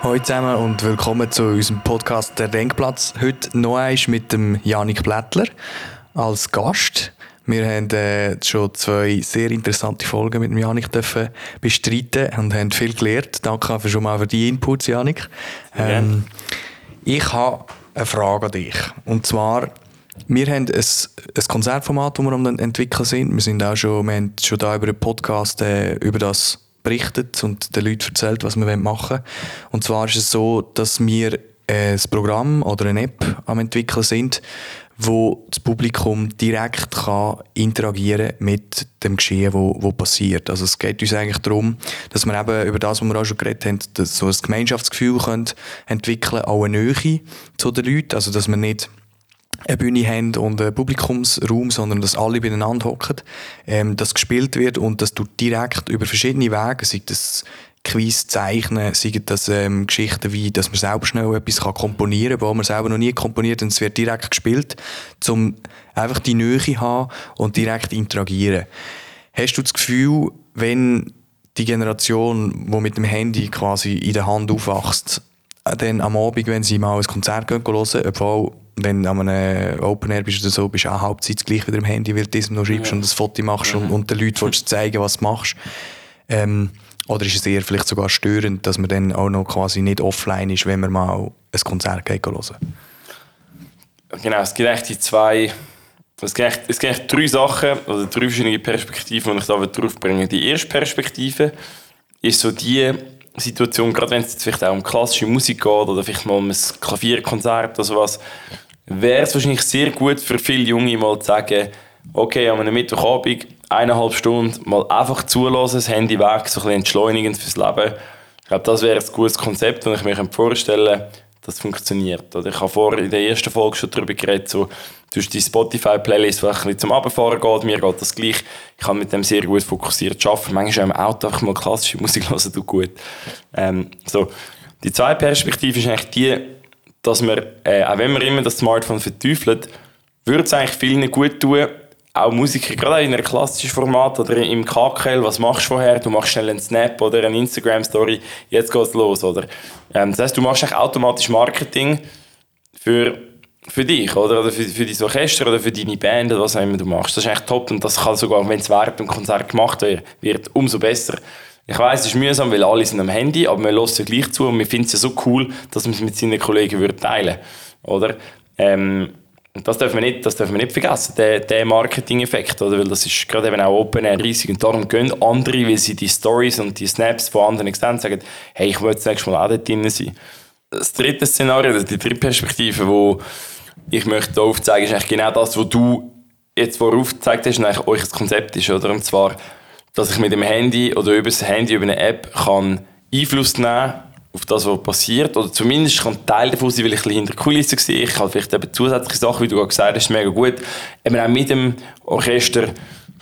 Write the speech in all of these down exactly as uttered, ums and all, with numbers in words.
Hallo zusammen und willkommen zu unserem Podcast «Der Denkplatz». Heute noch eins mit dem Yannick Blättler als Gast. Wir haben äh, schon zwei sehr interessante Folgen mit dem Yannick dürfen bestreiten und haben viel gelernt. Danke für schon mal für die Inputs, Yannick. Ähm, ja. Ich habe eine Frage an dich. Und zwar, wir haben ein, ein Konzertformat, das wir am entwickeln sind. Wir, sind auch schon, wir haben schon da über den Podcast äh, über das berichtet und den Leuten erzählt, was wir machen wollen. Und zwar ist es so, dass wir ein Programm oder eine App am entwickeln sind, wo das Publikum direkt kann interagieren mit dem Geschehen, das passiert. Also es geht uns eigentlich darum, dass wir eben über das, was wir auch schon geredet haben, dass so ein Gemeinschaftsgefühl können entwickeln, auch eine Nähe zu den Leuten, also dass wir nicht eine Bühne haben und einen Publikumsraum, sondern dass alle beieinander hocken, ähm, dass gespielt wird und dass du direkt über verschiedene Wege, sei das Quiz zeichnen, sei das ähm, Geschichten wie, dass man selber schnell etwas kann komponieren kann, wo man selber noch nie komponiert, und es wird direkt gespielt, um einfach die Nähe zu haben und direkt interagieren. Hast du das Gefühl, wenn die Generation, die mit dem Handy quasi in der Hand aufwächst, dann am Abend, wenn sie mal ein Konzert gehen, hören, obwohl wenn du an einem Open Air bist oder so, bist du auch halbzeit gleich wieder im Handy, weil du diesem noch schreibst, ja, und das Foto machst, ja, und, und den Leuten willst zeigen, was du machst. Ähm, oder ist es eher vielleicht sogar störend, dass man dann auch noch quasi nicht offline ist, wenn man mal ein Konzert geht hören? Genau, es gibt echt die zwei, es gibt echt, es gibt echt drei Sachen, also drei verschiedene Perspektiven, die ich da drauf bringe. Die erste Perspektive ist so die Situation, gerade wenn es jetzt vielleicht auch um klassische Musik geht oder vielleicht mal um ein Klavierkonzert oder sowas, wäre es wahrscheinlich sehr gut für viele Junge mal zu sagen, okay, an einem Mittwochabend, eineinhalb Stunden, mal einfach zuhören, das Handy weg, so ein bisschen entschleunigend fürs Leben. Ich glaube, das wäre ein gutes Konzept, und ich mir vorstellen kann, dass es funktioniert. Oder ich habe vorhin in der ersten Folge schon darüber geredet, so, du hast die Spotify-Playlist, die ein bisschen zum Runterfahren geht, mir geht das gleich. Ich kann mit dem sehr gut fokussiert arbeiten. Manchmal auch im Auto einfach mal klassische Musik hören, tut gut. Ähm, so. Die zweite Perspektive ist eigentlich die, dass man, äh, auch wenn man immer das Smartphone verteufelt, würde es eigentlich vielen gut tun, auch Musiker, gerade auch in einem klassischen Format oder im K K L, was machst du vorher? Du machst schnell einen Snap oder eine Instagram-Story, jetzt geht's los, oder? Ähm, das heisst, du machst eigentlich automatisch Marketing für, für dich, oder, oder für, für dein Orchester oder für deine Band oder was auch immer du machst. Das ist eigentlich top, und das kann sogar, wenn es während dem Konzert gemacht wird, wird umso besser. Ich weiss, es ist mühsam, weil alle sind am Handy, aber man hört ja gleich zu und man findet es ja so cool, dass man es mit seinen Kollegen würde teilen, oder? Ähm, Das dürfen wir nicht, das dürfen wir nicht vergessen, der, der Marketing-Effekt, oder? Weil das ist gerade eben auch Open Air riesig, und darum gehen andere, weil sie die Stories und die Snaps von anderen extern sagen, hey, ich will das nächste Mal auch dort drin sein. Das dritte Szenario, die dritte Perspektive, die ich möchte aufzeigen, ist eigentlich genau das, was du jetzt vorauf gezeigt hast und eigentlich euch das Konzept ist, oder? Und zwar, dass ich mit dem Handy oder über das Handy, über eine App kann Einfluss nehmen auf das, was passiert, oder zumindest kann Teil davon sein, weil ich ein bisschen hinter der Kulisse sehe. Ich kann vielleicht eben zusätzliche Sachen, wie du gerade gesagt hast, mega gut. Eben auch mit dem Orchester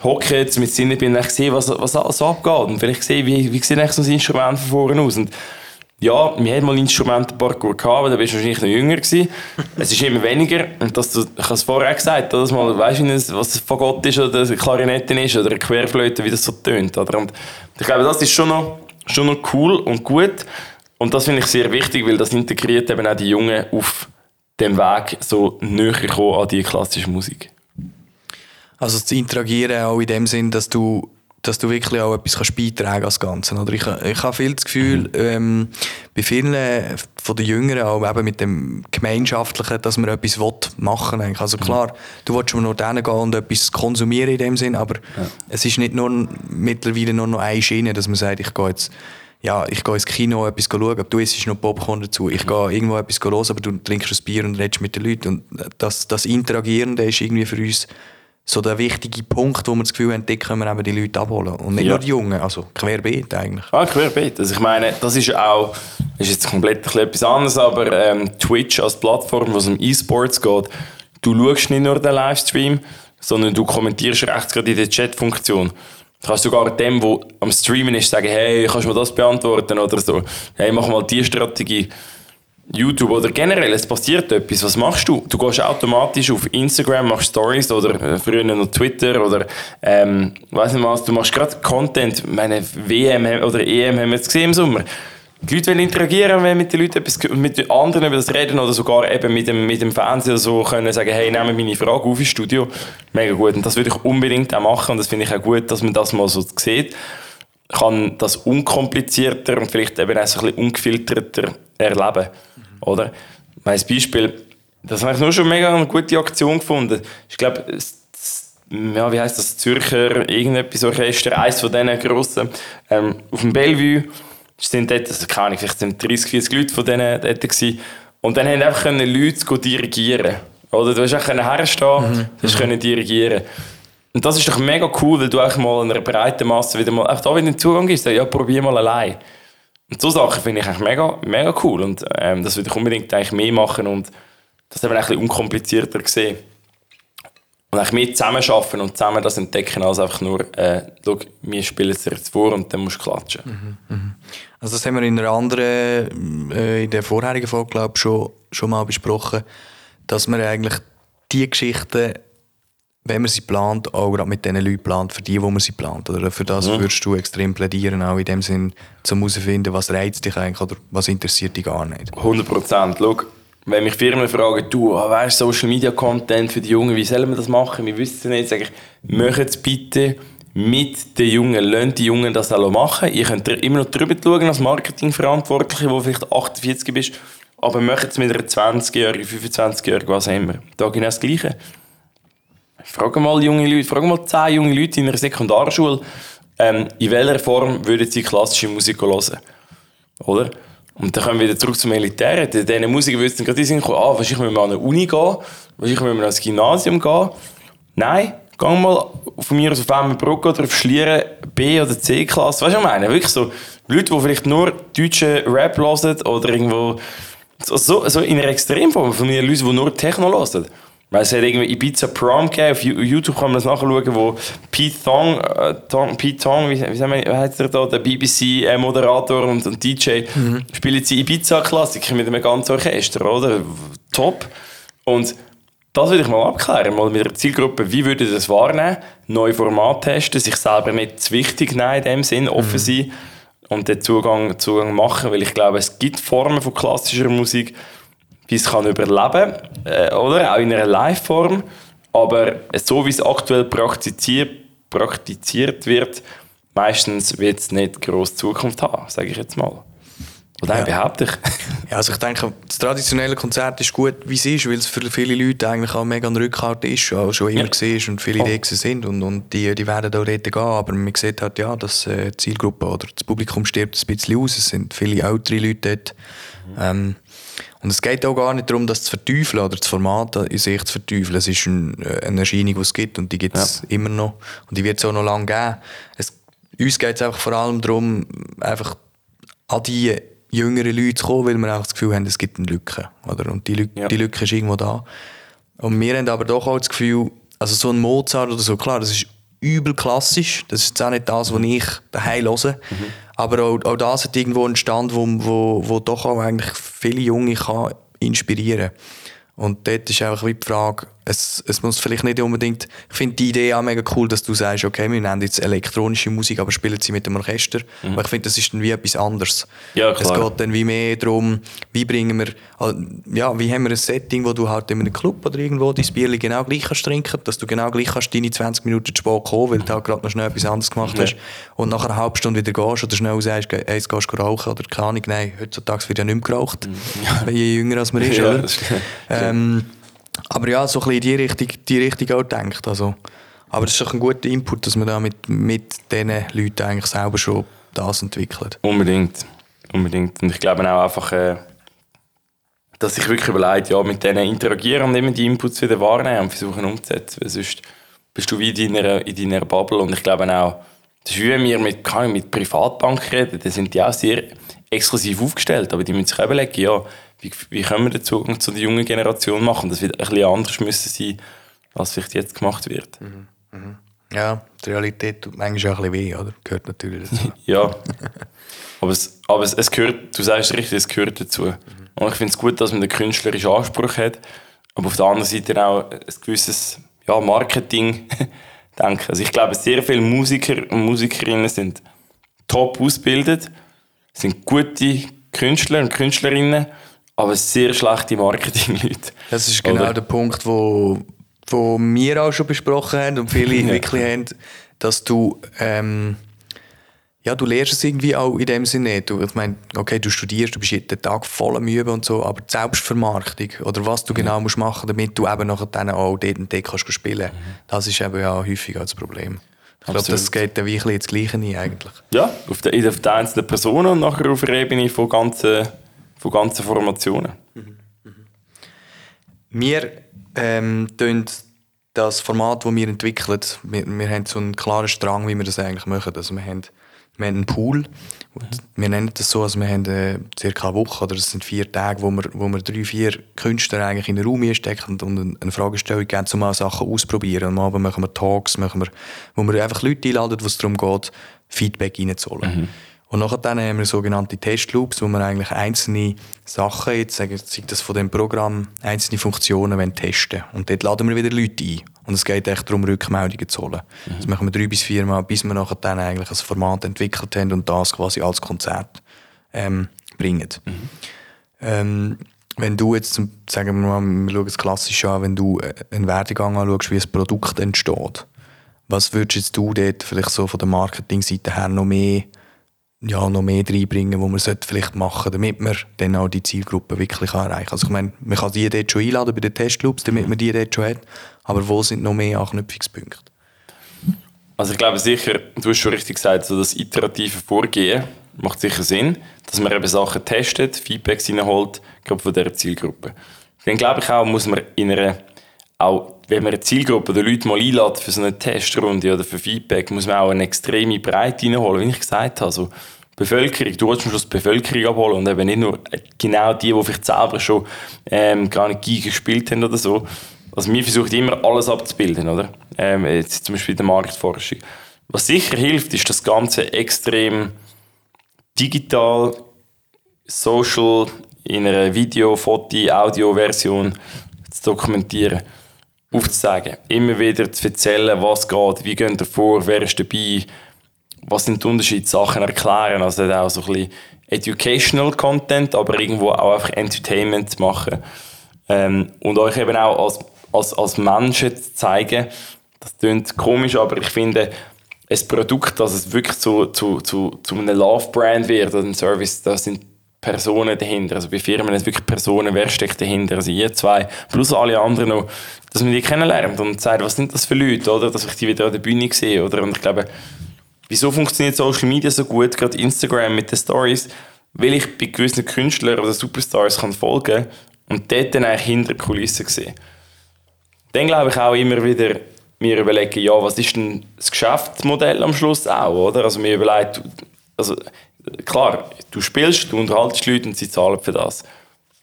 hocken, mit Sinnen bin ich sehe, was, was alles abgeht. Und vielleicht sehe, wie, wie sieht eigentlich so ein Instrument von vorne aus. Und ja, wir hatten mal einen Instrumentenparcours gehabt, aber da warst du wahrscheinlich noch jünger gewesen. Es ist immer weniger. Und das, ich habe es vorher auch gesagt, dass man weiss, was ein Fagott ist oder eine Klarinette ist oder eine Querflöte, wie das so tönt. Und ich glaube, das ist schon noch, schon noch cool und gut. Und das finde ich sehr wichtig, weil das integriert eben auch die Jungen auf dem Weg so näher kommen an die klassische Musik. Also zu interagieren auch in dem Sinn, dass du, dass du wirklich auch etwas kannst beitragen als Ganze. Oder ich, ich habe viel das Gefühl, mhm. ähm, bei vielen von den Jüngeren, auch eben mit dem Gemeinschaftlichen, dass man etwas machen will. Also klar, du willst schon nur dahin gehen und etwas konsumieren in dem Sinn, aber ja, es ist nicht nur mittlerweile nur noch eine Schiene, dass man sagt, ich gehe jetzt ja, ich gehe ins Kino etwas schauen, aber du isst noch Popcorn dazu. Ich gehe irgendwo etwas hören, aber du trinkst ein Bier und redest mit den Leuten. Und das, das Interagierende ist irgendwie für uns so der wichtige Punkt, wo wir das Gefühl haben, dort können wir eben die Leute abholen. Und nicht ja. nur die Jungen, also querbeet eigentlich. Ah, querbeet. Also ich meine, das ist auch, ist jetzt komplett etwas anderes, aber ähm, Twitch als Plattform, wo es um E-Sports geht, du schaust nicht nur den Livestream, sondern du kommentierst rechts gerade in der Chat-Funktion. Du kannst sogar dem, der am Streamen ist, sagen, hey, kannst du mir das beantworten oder so. Hey, mach mal diese Strategie. YouTube oder generell, es passiert etwas, was machst du? Du gehst automatisch auf Instagram, machst Stories oder früher noch Twitter oder ähm, weiss nicht was, du machst gerade Content. Meine W M oder E M haben wir jetzt gesehen im Sommer. Die Leute wollen interagieren, wenn mit den Leuten etwas, mit anderen über das reden oder sogar eben mit dem, mit dem Fernsehen so können sagen, hey, nehmen meine Frage auf ins Studio. Mega gut. Und das würde ich unbedingt auch machen und das finde ich auch gut, dass man das mal so sieht. Kann das unkomplizierter und vielleicht eben auch so ein bisschen ungefilterter erleben, oder? Mein Beispiel, das habe ich nur schon mega eine gute Aktion gefunden. Ich glaube, das, ja, wie heisst das, Zürcher irgendetwas Orchester, eines von diesen grossen, ähm, auf dem Bellevue, sind dort, also keine Ahnung, vielleicht sind dreißig, vierzig Leute von denen dort gewesen. Und dann haben einfach Leute dirigieren. Oder du hast auch herstehen, mhm. du hast mhm. dirigieren. Und das ist doch mega cool, weil du auch mal einer breiten Masse wieder mal auch da wieder den Zugang gibst. Ja, probier mal allein. Und so Sachen finde ich eigentlich mega, mega cool. Und ähm, das würde ich unbedingt eigentlich mehr machen und das eben ein bisschen unkomplizierter sehen. Und eigentlich mehr zusammenarbeiten und zusammen das entdecken, als einfach nur, äh, schau, wir spielen es jetzt vor und dann musst du klatschen. Mhm, mhm. Also das haben wir in einer anderen, äh, in der vorherigen Folge, glaube ich, schon, schon mal besprochen, dass man eigentlich die Geschichten, wenn man sie plant, auch gerade mit den Leuten plant, für die, wo man sie plant. Oder für das mhm. würdest du extrem plädieren, auch in dem Sinn, um herauszufinden, was reizt dich eigentlich oder was interessiert dich gar nicht. hundert Prozent. Schau, wenn mich Firmen fragen, du, weißt Social Media Content für die Jungen, wie sollen wir das machen? Wir wissen es nicht. Sage ich, macht es bitte mit den Jungen. Lasst die Jungen das auch machen. Ihr könnt immer noch drüber schauen als Marketingverantwortliche, wo vielleicht achtundvierzig bist, aber macht es mit einer zwanzigjährigen, fünfundzwanzigjährigen, was auch immer. Da genau das Gleiche. Frage mal junge Leute, frage mal zehn junge Leute in einer Sekundarschule, ähm, in welcher Form würden sie klassische Musik hören? Oder? Und dann kommen wir wieder zurück zum Elitären. Diese Musiker würden gerade sagen, ah, wahrscheinlich müssen wir an eine Uni gehen, wahrscheinlich müssen wir ans Gymnasium gehen. Nein, geh mal von mir aus auf Emmenbrück oder auf Schlieren B- oder C-Klasse. Weißt du, was ich meine? Wirklich so Leute, die vielleicht nur deutschen Rap hören oder irgendwo so, so in einer Extremform von mir Leute, die nur Techno hören. Weil es hat irgendwie Ibiza Prom gegeben, auf YouTube kann man das nachschauen, wo Pete Thong, äh, Thong, Pete Thong wie, wie heißt er da, der B B C-Moderator und, und D J, mhm. spielt sie Ibiza-Klassiker mit einem ganzen Orchester, oder? Top. Und das würde ich mal abklären, mal mit der Zielgruppe, wie würde das wahrnehmen, neue Formate testen, sich selber nicht zu wichtig nehmen in dem Sinn, offen mhm. sein und den Zugang, Zugang machen, weil ich glaube, es gibt Formen von klassischer Musik, wie es kann überleben äh, oder auch in einer Live-Form, aber so wie es aktuell praktiziert, praktiziert wird, meistens wird es nicht gross Zukunft haben, sage ich jetzt mal. Oder ja. behaupte ich. Ja, also ich denke, das traditionelle Konzert ist gut, wie es ist, weil es für viele Leute eigentlich auch mega ein Rückhalt ist, schon immer ja. war und viele oh. da sind und, und die, die werden auch dort gehen, aber man sieht halt ja, dass die Zielgruppe oder das Publikum stirbt ein bisschen aus, es sind viele ältere Leute dort. Mhm. Ähm, Und es geht auch gar nicht darum, das zu verteufeln oder das Format in sich zu verteufeln. Es ist ein, eine Erscheinung, die es gibt und die gibt es ja. immer noch. Und die wird es auch noch lange geben. Es, uns geht es einfach vor allem darum, einfach an die jüngeren Leute zu kommen, weil wir auch das Gefühl haben, es gibt eine Lücke. Oder? Und die Lücke, ja. die Lücke ist irgendwo da. Und wir haben aber doch auch das Gefühl, also so ein Mozart oder so, klar, das ist übel klassisch. Das ist jetzt auch nicht das, was ich daheim höre. Mhm. Aber auch, auch das hat irgendwo einen Stand, wo, wo, wo doch auch eigentlich viele Junge kann inspirieren kann. Und dort ist einfach wie die Frage, es, es muss vielleicht nicht unbedingt, ich finde die Idee auch mega cool, dass du sagst, okay, wir nennen jetzt elektronische Musik, aber spielen sie mit dem Orchester. Mhm. Weil ich finde, das ist dann wie etwas anderes. Ja, es geht dann wie mehr darum, wie bringen wir, ja, wie haben wir ein Setting, wo du halt in einem Club oder irgendwo dein Bierli genau gleich kannst trinken, dass du genau gleich kannst deine zwanzig Minuten zu spät kommen, weil du halt gerade noch schnell etwas anderes gemacht ja. hast und nach einer halben Stunde wieder gehst oder schnell sagst, hey, jetzt gehst du rauchen oder keine Ahnung, nein, heutzutage wird ja nicht mehr geraucht, ja. je jünger als man ist, ja, oder? Ähm, aber ja, so ein bisschen in die Richtung, die Richtung auch denkt. Also, aber das ist doch ein guter Input, dass man da mit, mit diesen Leuten eigentlich selber schon das entwickelt. Unbedingt. Unbedingt. Und ich glaube auch einfach, äh, dass ich wirklich überlege, ja, mit denen interagieren und immer die Inputs wieder wahrnehmen und versuchen umzusetzen. Weil sonst bist du wie in deiner, in deiner Bubble. Und ich glaube auch, das ist wie wenn wir mit, kann ich mit Privatbanken reden, da sind die auch sehr exklusiv aufgestellt. Aber die müssen sich überlegen, ja, Wie, wie können wir den Zugang zu der jungen Generation machen? Das wird ein bisschen anders müssen sein, als vielleicht jetzt gemacht wird. Mhm. Mhm. Ja, die Realität tut manchmal auch ein bisschen weh, oder? Gehört natürlich dazu. Ja, aber, es, aber es, es gehört, du sagst richtig, es gehört dazu. Mhm. Und ich finde es gut, dass man den künstlerischen Anspruch hat, aber auf der anderen Seite auch ein gewisses ja, Marketing-Denken. Also ich glaube, sehr viele Musiker und Musikerinnen sind top ausgebildet, sind gute Künstler und Künstlerinnen, aber sehr schlechte Marketing-Leute. Das ist genau Oder? der Punkt, wo, wo wir auch schon besprochen haben und viele ja. wirklich haben, dass du... Ähm Ja, du lernst es irgendwie auch in dem Sinne nicht. Du, ich meine, okay, du studierst, du bist jeden Tag voll am Üben und so, aber die Selbstvermarktung oder was du genau mhm. musst machen, damit du eben nachher dann auch dort und dort kannst spielen. Mhm. Das ist eben auch häufig auch das Problem. Ich glaube, das geht dann wie ein bisschen ins Gleiche hin eigentlich. Ja, auf der, auf der einzelnen Person und nachher auf der Ebene von ganzen, von ganzen Formationen. Mhm. Mhm. Wir ähm, tun das Format, das wir entwickeln, wir, wir haben so einen klaren Strang, wie wir das eigentlich machen. Also wir haben Wir haben einen Pool. Wir nennen das so, also wir haben äh, circa eine Woche, oder es sind vier Tage, wo wir, wo wir drei, vier Künstler eigentlich in einen Raum stecken und, und eine Fragestellung geben, um mal Sachen auszuprobieren. Am Abend machen wir Talks, machen wir, wo wir einfach Leute einladen, wo es darum geht, Feedback reinzuholen. Mhm. Und nachher dann haben wir sogenannte Testloops, wo wir eigentlich einzelne Sachen, jetzt sagen sei das von dem Programm, einzelne Funktionen testen wollen. Und dort laden wir wieder Leute ein. Und es geht echt darum, Rückmeldungen zu holen. Mhm. Das machen wir drei bis vier Mal, bis wir nachher dann eigentlich ein Format entwickelt haben und das quasi als Konzert ähm, bringen. Mhm. Ähm, wenn du jetzt, sagen wir mal, wir schauen es klassisch an, wenn du einen Werdegang anschaust, wie ein Produkt entsteht, was würdest jetzt du dort vielleicht so von der Marketingseite her noch mehr ja, noch mehr reinbringen, die man vielleicht machen sollte, damit man dann auch die Zielgruppe wirklich erreichen kann. Also ich meine, man kann die dort schon einladen bei den Testloops, damit man die dort schon hat, aber wo sind noch mehr Anknüpfungspunkte? Also ich glaube sicher, du hast schon richtig gesagt, so das iterative Vorgehen macht sicher Sinn, dass man eben Sachen testet, Feedbacks reinholt, gerade von dieser Zielgruppe. Dann glaube ich auch, muss man in einer, auch wenn man eine Zielgruppe der Leute mal einlädt für so eine Testrunde oder für Feedback, muss man auch eine extreme Breite reinholen, wie ich gesagt habe. Also Bevölkerung, du willst am Schluss die Bevölkerung abholen und eben nicht nur genau die, die vielleicht selber schon ähm, gar nicht gespielt haben oder so. Also wir versuchen immer alles abzubilden, oder? Ähm, jetzt zum Beispiel in der Marktforschung. Was sicher hilft, ist das Ganze extrem digital, social, in einer Video-, Foto-, Audio-Version zu dokumentieren, aufzuzeigen, immer wieder zu erzählen, was geht, wie geht ihr vor, wer ist dabei, was sind die Unterschiede, Sachen erklären, also auch so ein bisschen educational Content, aber irgendwo auch einfach Entertainment machen ähm, und euch eben auch als, als, als Menschen zu zeigen, das klingt komisch, aber ich finde, ein Produkt, dass es wirklich zu, zu, zu, zu einem Love-Brand wird oder einem Service, das sind Personen dahinter, also bei Firmen sind wirklich Personen, wer steckt dahinter, also ihr zwei, plus alle anderen noch, dass man die kennenlernt und sagt, was sind das für Leute, oder, dass ich die wieder an der Bühne sehe, oder, und ich glaube, wieso funktioniert Social Media so gut, gerade Instagram mit den Stories, weil ich bei gewissen Künstlern oder Superstars kann folgen und dort dann eigentlich hinter die Kulissen sehe. Dann glaube ich auch immer wieder, wir überlegen, ja, was ist denn das Geschäftsmodell am Schluss auch, oder, also mir überlegt, also, klar, du spielst, du unterhaltest Leute und sie zahlen für das.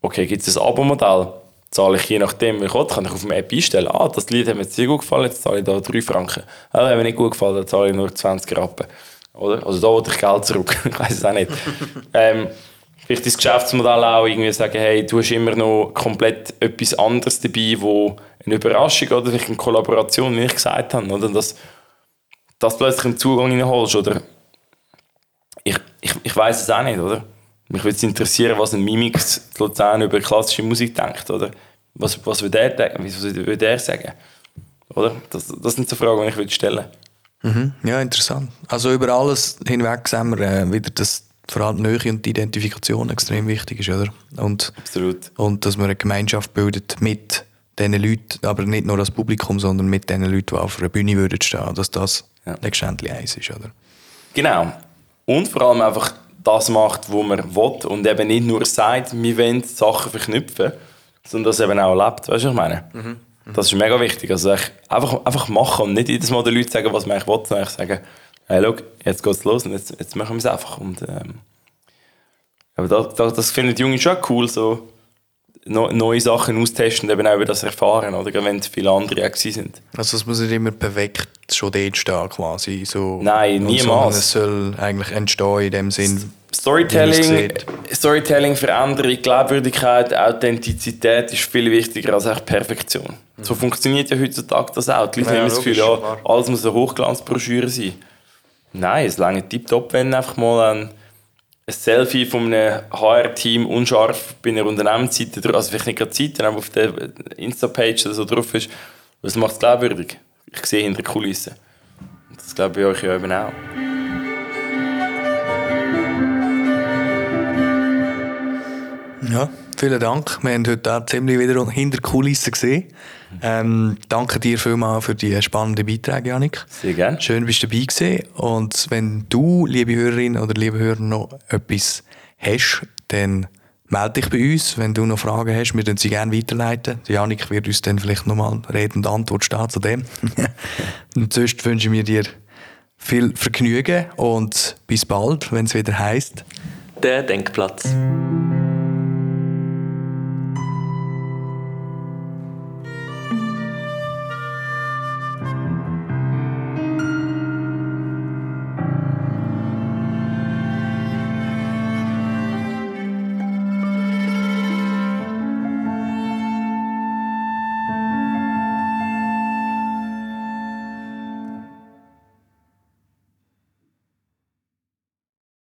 Okay, gibt es ein Abo-Modell? Zahle ich je nachdem, wie ich will, kann ich auf dem App einstellen. Ah, das Lied hat mir sehr gut gefallen, jetzt zahle ich da drei Franken. Ah, das hat mir nicht gut gefallen, dann zahle ich nur zwanzig Rappen. Oder? Also da will ich Geld zurück, ich weiss es auch nicht. ähm, vielleicht das Geschäftsmodell auch irgendwie sagen, hey, du hast immer noch komplett etwas anderes dabei, wo eine Überraschung oder vielleicht eine Kollaboration, wie ich gesagt habe, oder? Dass, dass du plötzlich einen Zugang reinholst, oder? Ich, ich, ich weiss es auch nicht, oder? Mich würde es interessieren, was ein Mimix Luzern über klassische Musik denkt, oder? Was, was würde er denken? Was würde er sagen? Oder? Das, das sind so Fragen, die ich würde stellen. Mhm. Ja, interessant. Also über alles hinweg sehen wir äh, wieder, dass vor allem die Nähe und die Identifikation extrem wichtig ist, oder? Und, absolut. Und dass man eine Gemeinschaft bildet mit diesen Leuten, aber nicht nur als Publikum, sondern mit den Leuten, die auf einer Bühne würden stehen, dass das ja. letztendlich eins ist, oder? Genau. Und vor allem einfach das macht, was man will und eben nicht nur sagt, wir wollen Sachen verknüpfen, sondern das eben auch lebt. Weißt du, was ich meine? Mhm. Mhm. Das ist mega wichtig. Also einfach, einfach machen und nicht jedes Mal den Leuten sagen, was man eigentlich will, sondern sagen, hey, schau, jetzt geht's los und jetzt, jetzt machen wir es einfach. Und, ähm, aber das, das, das finden die Jungen schon cool, so neue Sachen austesten und eben auch über das erfahren, oder? Wenn viele andere auch sind. Also es muss nicht immer bewegt schon dort stehen, quasi. So, nein, niemals. Es soll eigentlich entstehen in dem Sinn. Storytelling, Storytelling, Veränderung, Glaubwürdigkeit, Authentizität ist viel wichtiger als auch Perfektion. Mhm. So funktioniert ja heutzutage das auch. Die Leute ja, nehmen das Gefühl, ja, alles muss eine Hochglanzbroschüre sein. Nein, es reicht tiptop, wenn einfach mal ein, ein Selfie von einem H R-Team unscharf bei einer Unternehmensseite, also vielleicht nicht gerade Seite, aber auf der Insta-Page oder so drauf ist. Das macht es glaubwürdig. Ich sehe hinter den Kulissen. Das glaube ich euch ja eben auch. Ja, vielen Dank. Wir haben heute auch ziemlich wieder hinter Kulissen gesehen. Ähm, danke dir vielmals für die spannenden Beiträge, Yannick. Sehr gerne. Schön, dass du dabei warst. Und wenn du, liebe Hörerin oder liebe Hörer, noch etwas hast, dann melde dich bei uns. Wenn du noch Fragen hast, wir können sie gerne weiterleiten. Yannick wird uns dann vielleicht nochmal Rede und Antwort stehen zu dem. Und sonst wünsche ich dir viel Vergnügen und bis bald, wenn es wieder heisst: Der Denkplatz.